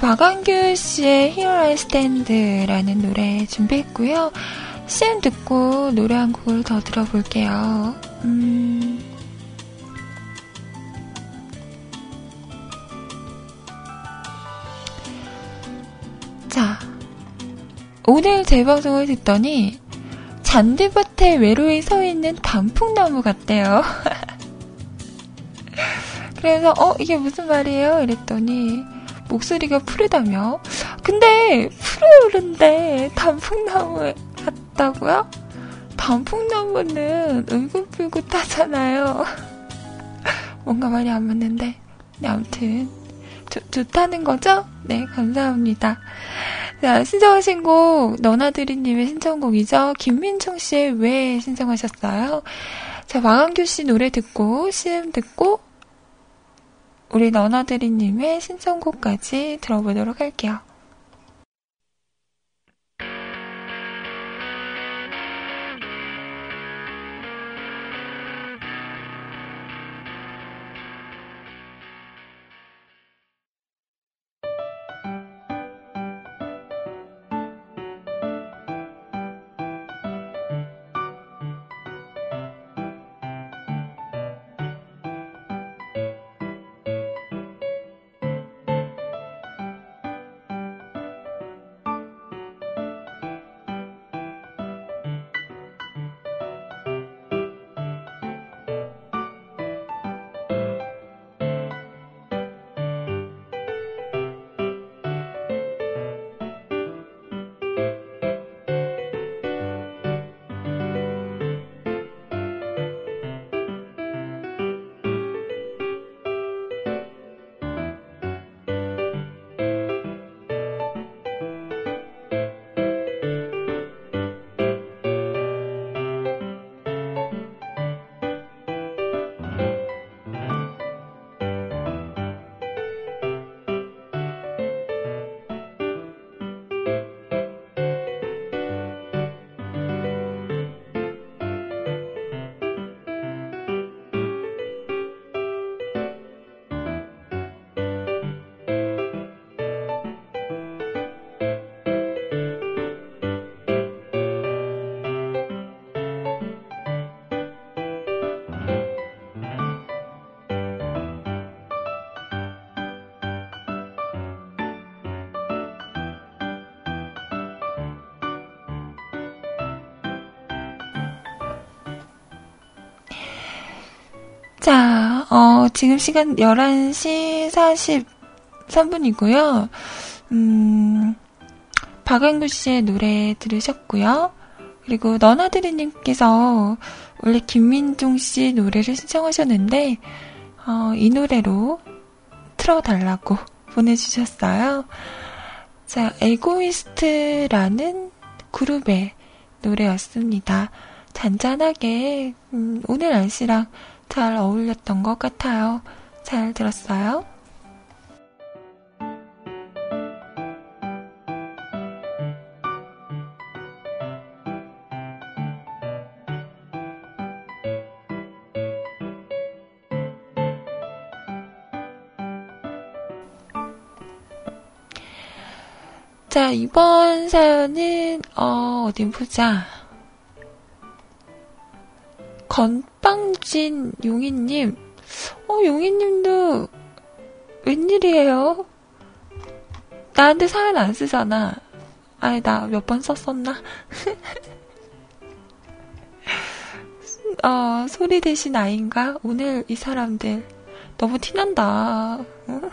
박완규씨의 Here I Stand라는 노래 준비했고요. 씨엠 듣고 노래 한 곡을 더 들어볼게요. 음... 자, 오늘 재방송을 듣더니 잔디밭에 외로이 서있는 단풍나무 같대요. 그래서 어? 이게 무슨 말이에요? 이랬더니 목소리가 푸르다며? 근데 푸르른데 단풍나무 같다고요? 단풍나무는 울긋불긋하잖아요. 뭔가 말이 안 맞는데. 네, 아무튼 조, 좋다는 거죠? 네, 감사합니다. 자, 신청하신 곡 너나드리님의 신청곡이죠. 김민총씨의 왜 신청하셨어요? 자, 망한규씨 노래 듣고 씨엠 듣고 우리 너나드리님의 신청곡까지 들어보도록 할게요. 자, 어, 지금 시간 열한 시 사십삼 분이고요. 음, 박완규 씨의 노래 들으셨고요. 그리고 너나드리님께서 원래 김민종 씨 노래를 신청하셨는데, 어, 이 노래로 틀어달라고 보내주셨어요. 자, 에고이스트라는 그룹의 노래였습니다. 잔잔하게, 음, 오늘 날씨랑 잘 어울렸던 것 같아요. 잘 들었어요. 자, 이번 사연은 어, 어디 보자. 건빵진 용희님. 어, 용희님도 웬일이에요? 나한테 사연 안 쓰잖아. 아니, 나 몇 번 썼었나? 어, 소리 대신 아이인가? 오늘 이 사람들 너무 티난다. 응?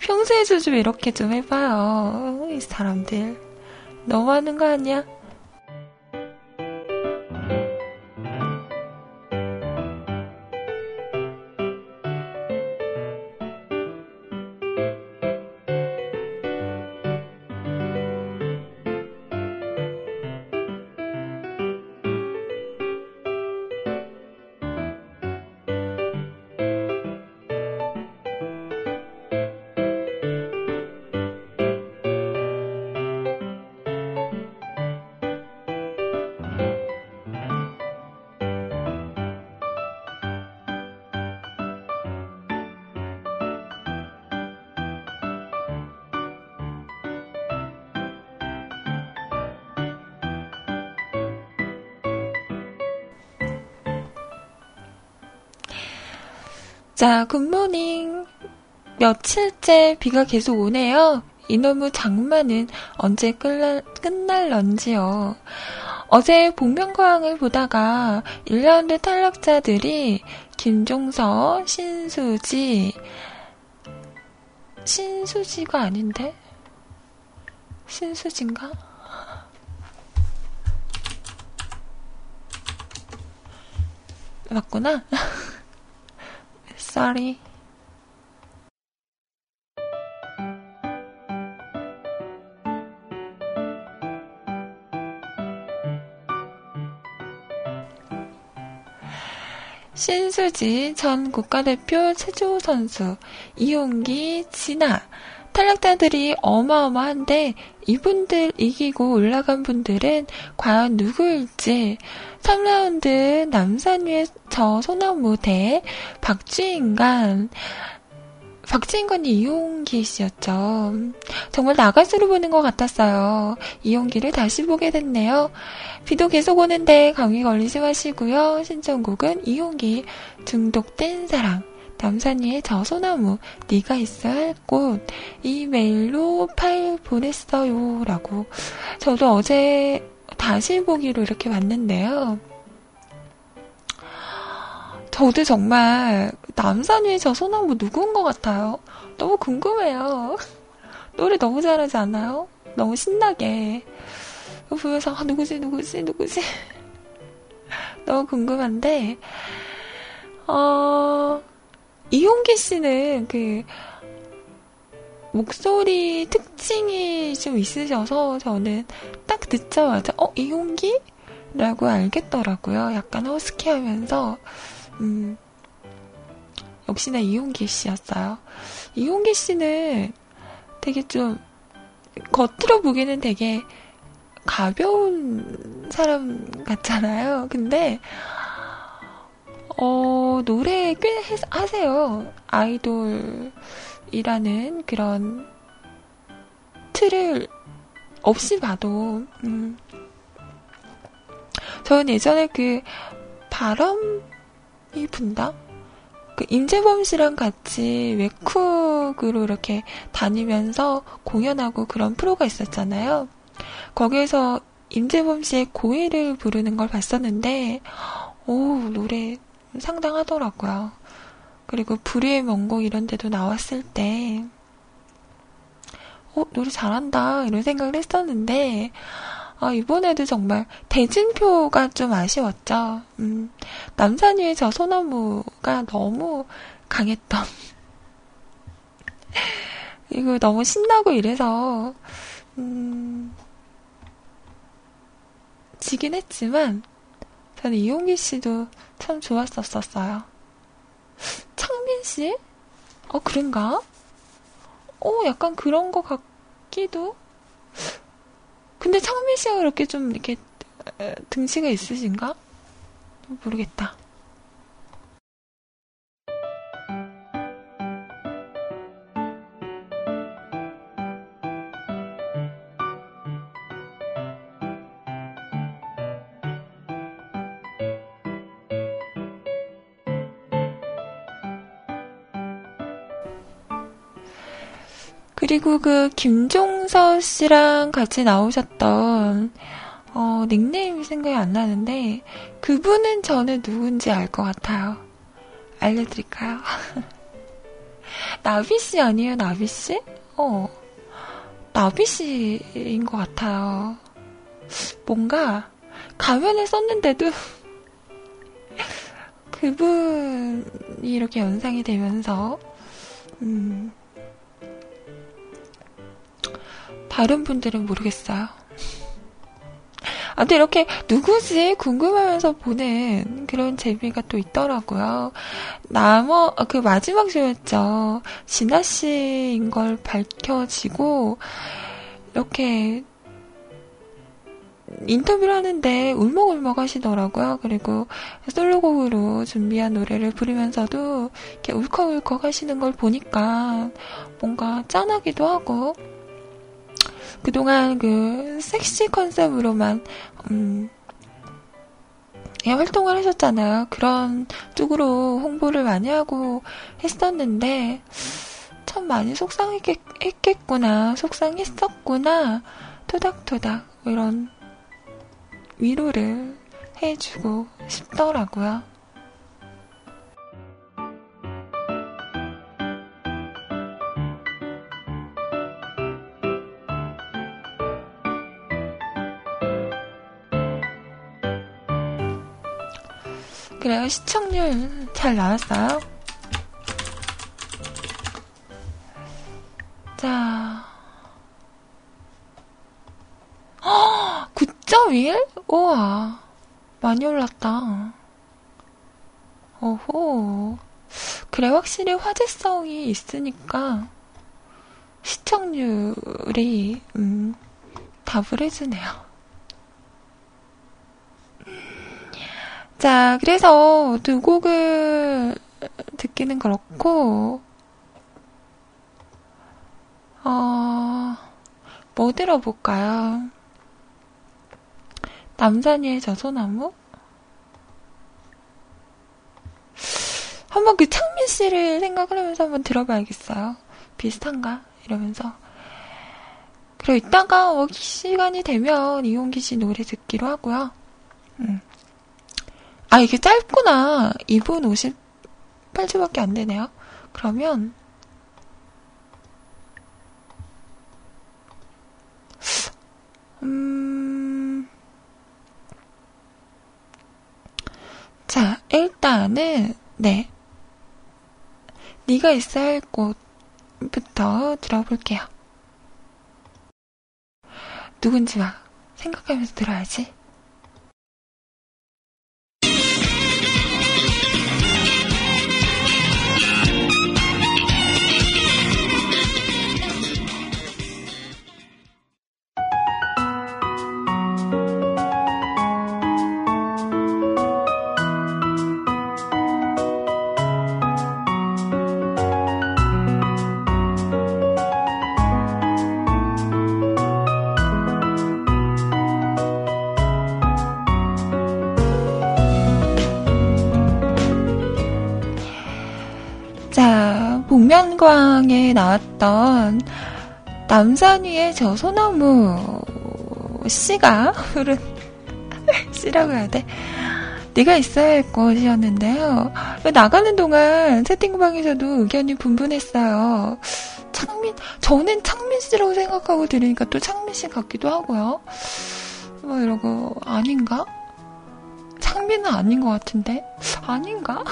평소에도 좀 이렇게 좀 해봐요. 이 사람들 너무하는 거 아니야? 자, 굿모닝. 며칠째 비가 계속 오네요. 이놈의 장마는 언제 끝날, 끝날런지요. 어제 복면가왕을 보다가 일 라운드 탈락자들이 김종서, 신수지, 신수지가 아닌데? 신수진가? 맞구나. Sorry. 신수지 전 국가대표 체조 선수, 이용기, 진아 탈락자들이 어마어마한데 이분들 이기고 올라간 분들은 과연 누구일지 삼 라운드 남산위의 저 소나무 대 박쥐인간 박쥐인간이 이용기 씨였죠. 정말 나가수로 보는 것 같았어요. 이용기를 다시 보게 됐네요. 비도 계속 오는데 감기 걸리지 마시고요. 신청곡은 이용기 중독된 사랑 남산위의 저 소나무 네가 있어야 할 곳 이메일로 파일 보냈어요 라고. 저도 어제 다시 보기로 이렇게 봤는데요. 저도 정말 남산위의 저 소나무 누구인 것 같아요. 너무 궁금해요. 노래 너무 잘하지 않아요? 너무 신나게 보면서 아, 누구지 누구지 누구지 너무 궁금한데 어... 이용기 씨는 그 목소리 특징이 좀 있으셔서 저는 딱 듣자마자 어? 이용기? 라고 알겠더라고요. 약간 허스키하면서 음, 역시나 이용기 씨였어요. 이용기 씨는 되게 좀 겉으로 보기에는 되게 가벼운 사람 같잖아요. 근데 어, 노래 꽤 해, 하세요. 아이돌이라는 그런 틀을 없이 봐도, 음. 저는 예전에 그, 바람이 분다? 그, 임재범 씨랑 같이 외국으로 이렇게 다니면서 공연하고 그런 프로가 있었잖아요. 거기에서 임재범 씨의 고해를 부르는 걸 봤었는데, 오, 노래, 상당하더라고요. 그리고 불의의 명곡 이런 데도 나왔을 때 어? 노래 잘한다 이런 생각을 했었는데 아, 이번에도 정말 대진표가 좀 아쉬웠죠. 음, 남산위의 저 소나무가 너무 강했던 그리고 너무 신나고 이래서 음, 지긴 했지만 저는 이용기 씨도 참 좋았었어요. 창민 씨? 어, 그런가? 어, 약간 그런 것 같기도? 근데 창민 씨가 그렇게 좀 이렇게 등치가 있으신가? 모르겠다. 그리고 그 김종서 씨랑 같이 나오셨던 어, 닉네임이 생각이 안 나는데 그분은 저는 누군지 알 것 같아요. 알려드릴까요? 나비씨 아니에요? 나비씨? 어, 나비씨인 것 같아요. 뭔가 가면을 썼는데도 그분이 이렇게 연상이 되면서 음, 다른 분들은 모르겠어요. 아무튼 이렇게 누구지 궁금하면서 보는 그런 재미가 또 있더라고요. 나머 그 마지막 쇼였죠. 진아 씨인 걸 밝혀지고 이렇게 인터뷰를 하는데 울먹울먹 하시더라고요. 그리고 솔로곡으로 준비한 노래를 부르면서도 이렇게 울컥울컥 하시는 걸 보니까 뭔가 짠하기도 하고, 그동안 그 섹시 컨셉으로만 음, 활동을 하셨잖아요. 그런 쪽으로 홍보를 많이 하고 했었는데 참 많이 속상했겠구나, 속상했었구나, 토닥토닥 이런 위로를 해주고 싶더라고요. 그래요, 시청률 잘 나왔어요. 자, 구 점 일? 우와, 많이 올랐다. 오호. 그래, 확실히 화제성이 있으니까 시청률이 음, 답을 해주네요. 자, 그래서 두 곡을 듣기는 그렇고, 어, 뭐 들어볼까요? 남산이의 저소나무? 한번 그 창민 씨를 생각을 하면서 한번 들어봐야겠어요. 비슷한가? 이러면서. 그리고 이따가 어, 시간이 되면 이용기 씨 노래 듣기로 하고요. 음. 아, 이게 짧구나. 이 분 오십팔 초밖에 안 되네요. 그러면 음... 자, 일단은 네, 네가 있어야 할 곳부터 들어볼게요. 누군지 막 생각하면서 들어야지. 복면광에 나왔던 남산 위의 저 소나무 씨가 흐른 씨라고 해야 돼. 네가 있어야 할 곳이었는데요. 나가는 동안 채팅방에서도 의견이 분분했어요. 창민, 저는 창민 씨라고 생각하고 들으니까 또 창민 씨 같기도 하고요. 뭐 이러고 아닌가? 창민은 아닌 것 같은데 아닌가?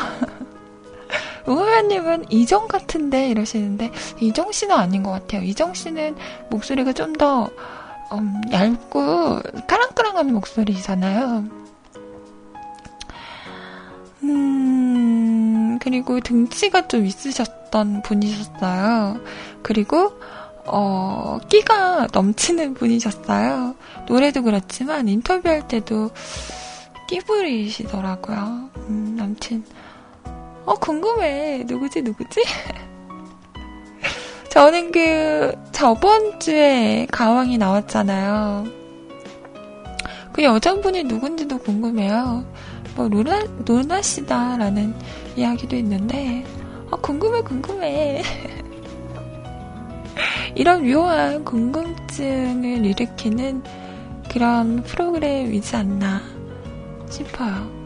우호연님은 이정 같은데 이러시는데 이정 씨는 아닌 것 같아요. 이정 씨는 목소리가 좀 더 음, 얇고 까랑까랑한 목소리잖아요. 음, 그리고 등치가 좀 있으셨던 분이셨어요. 그리고 어, 끼가 넘치는 분이셨어요. 노래도 그렇지만 인터뷰할 때도 끼부리시더라고요. 음, 남친. 어, 궁금해. 누구지, 누구지? 저는 그, 저번 주에 가왕이 나왔잖아요. 그 여자분이 누군지도 궁금해요. 뭐, 로나, 로나씨다라는 이야기도 있는데, 어, 궁금해, 궁금해. 이런 묘한 궁금증을 일으키는 그런 프로그램이지 않나 싶어요.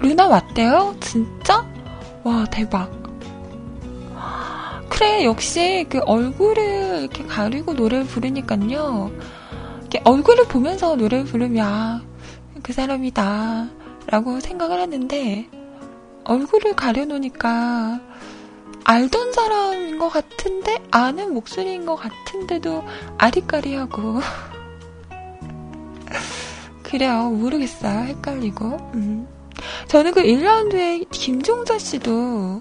루나 왔대요? 진짜? 와, 대박. 그래, 역시 그 얼굴을 이렇게 가리고 노래를 부르니까요. 이렇게 얼굴을 보면서 노래를 부르면 그 사람이다 라고 생각을 하는데, 얼굴을 가려놓으니까 알던 사람인 것 같은데, 아는 목소리인 것 같은데도 아리까리하고 그래요. 모르겠어요. 헷갈리고. 음. 저는 그 일 라운드에 김종자 씨도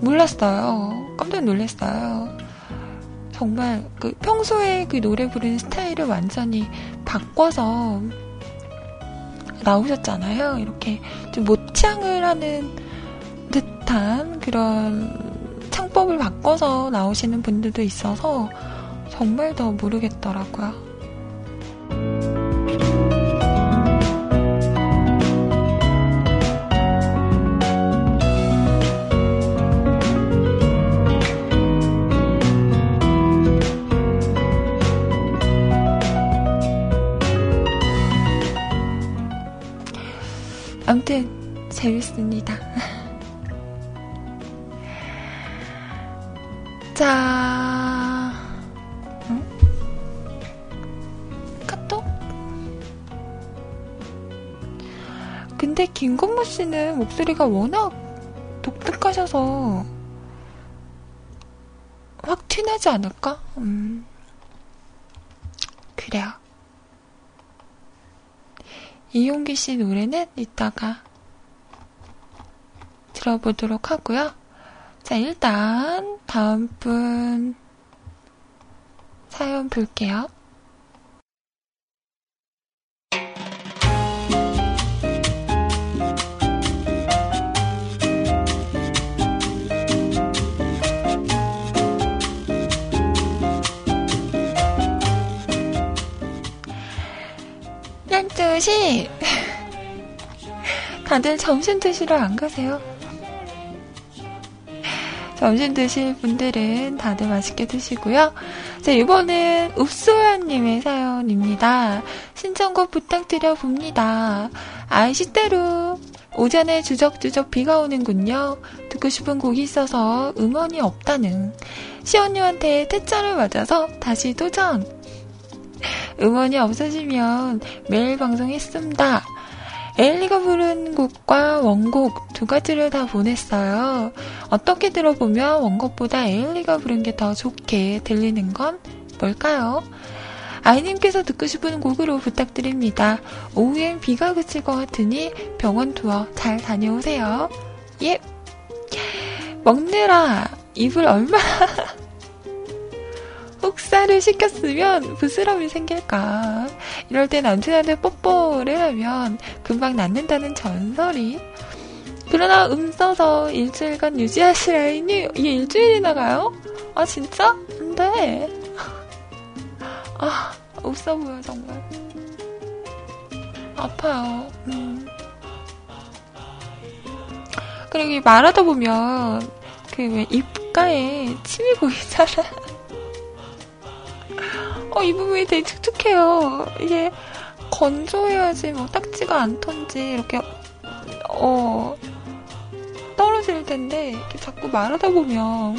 몰랐어요. 깜짝 놀랐어요. 정말 그 평소에 그 노래 부르는 스타일을 완전히 바꿔서 나오셨잖아요. 이렇게 좀 모창을 하는 듯한 그런 창법을 바꿔서 나오시는 분들도 있어서 정말 더 모르겠더라고요. 아무튼 재밌습니다. 자, 응? 카톡? 근데 김건모 씨는 목소리가 워낙 독특하셔서 확 티나지 않을까? 음, 그래요. 이용기 씨 노래는 이따가 들어보도록 하고요. 자, 일단 다음 분 사연 볼게요. 열두 시 다들 점심 드시러 안 가세요? 점심 드실 분들은 다들 맛있게 드시고요. 자, 이번은 읍소연님의 사연입니다. 신청곡 부탁드려 봅니다. 아이 시대로 오전에 주적주적 비가 오는군요. 듣고 싶은 곡이 있어서 음원이 없다는 시언니한테 퇴짜를 맞아서 다시 도전. 음원이 없어지면 매일 방송했습니다. 에일리가 부른 곡과 원곡 두 가지를 다 보냈어요. 어떻게 들어보면 원곡보다 에일리가 부른 게 더 좋게 들리는 건 뭘까요? 아이님께서 듣고 싶은 곡으로 부탁드립니다. 오후엔 비가 그칠 것 같으니 병원 투어 잘 다녀오세요. 예. 먹느라 입을 얼마나 혹사를 시켰으면 부스럼이 생길까. 이럴 때 남친한테 뽀뽀를 하면 금방 낫는다는 전설이. 그러나 음 써서 일주일간 유지하시라니. 이게 일주일이나 가요? 아 진짜? 안 돼. 아 없어 보여 정말. 아파요. 음. 그리고 말하다 보면 그 왜 입가에 침이 보이잖아. 어, 이 부분이 되게 축축해요. 이게 건조해야지 뭐 딱지가 않던지 이렇게 어 떨어질 텐데 이렇게 자꾸 말하다 보면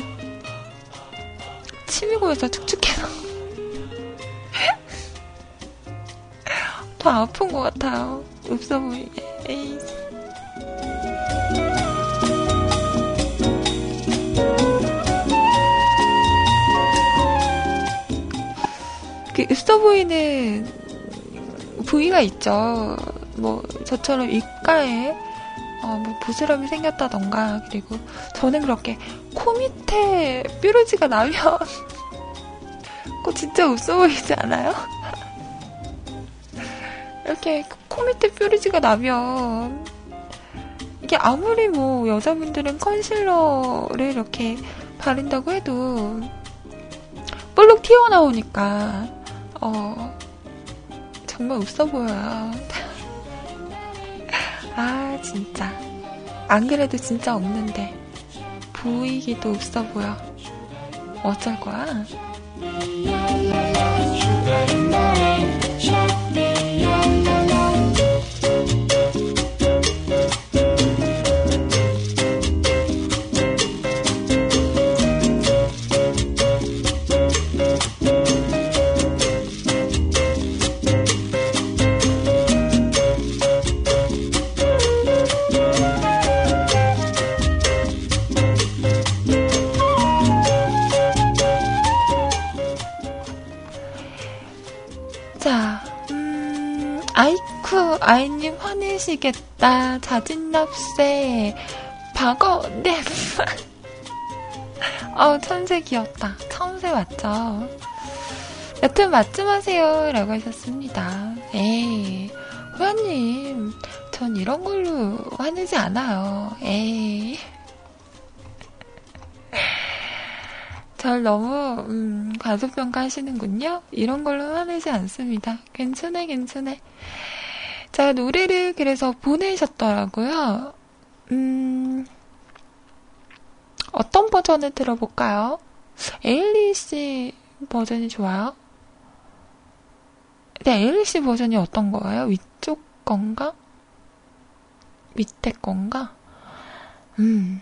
침이 고여서 축축해서 더 아픈 것 같아요. 없어 보이게. 에이. 그 있어 보이는 부위가 있죠. 뭐 저처럼 입가에 어 뭐 부스럼이 생겼다던가. 그리고 저는 그렇게 코 밑에 뾰루지가 나면 코 진짜 없어 보이지 않아요? 이렇게 코 밑에 뾰루지가 나면 이게 아무리 뭐 여자분들은 컨실러를 이렇게 바른다고 해도 볼록 튀어나오니까 어, 정말 없어 보여요. 아 진짜 안 그래도 진짜 없는데 보이기도 없어 보여. 어쩔 거야? 자, 음, 아이쿠, 아이님 화내시겠다. 자진납세. 박어, 네. 어, 천세 귀엽다. 천세 맞죠? 여튼 맞지 마세요. 라고 하셨습니다. 에이, 호야님, 전 이런 걸로 화내지 않아요. 에이. 절 너무 음, 과소평가하시는군요. 이런 걸로 화내지 않습니다. 괜찮아 괜찮아. 자, 노래를 그래서 보내셨더라고요. 음, 어떤 버전을 들어볼까요? 에일리씨 버전이 좋아요? 네, 에일리씨 버전이 어떤 거예요? 위쪽 건가? 밑에 건가? 음.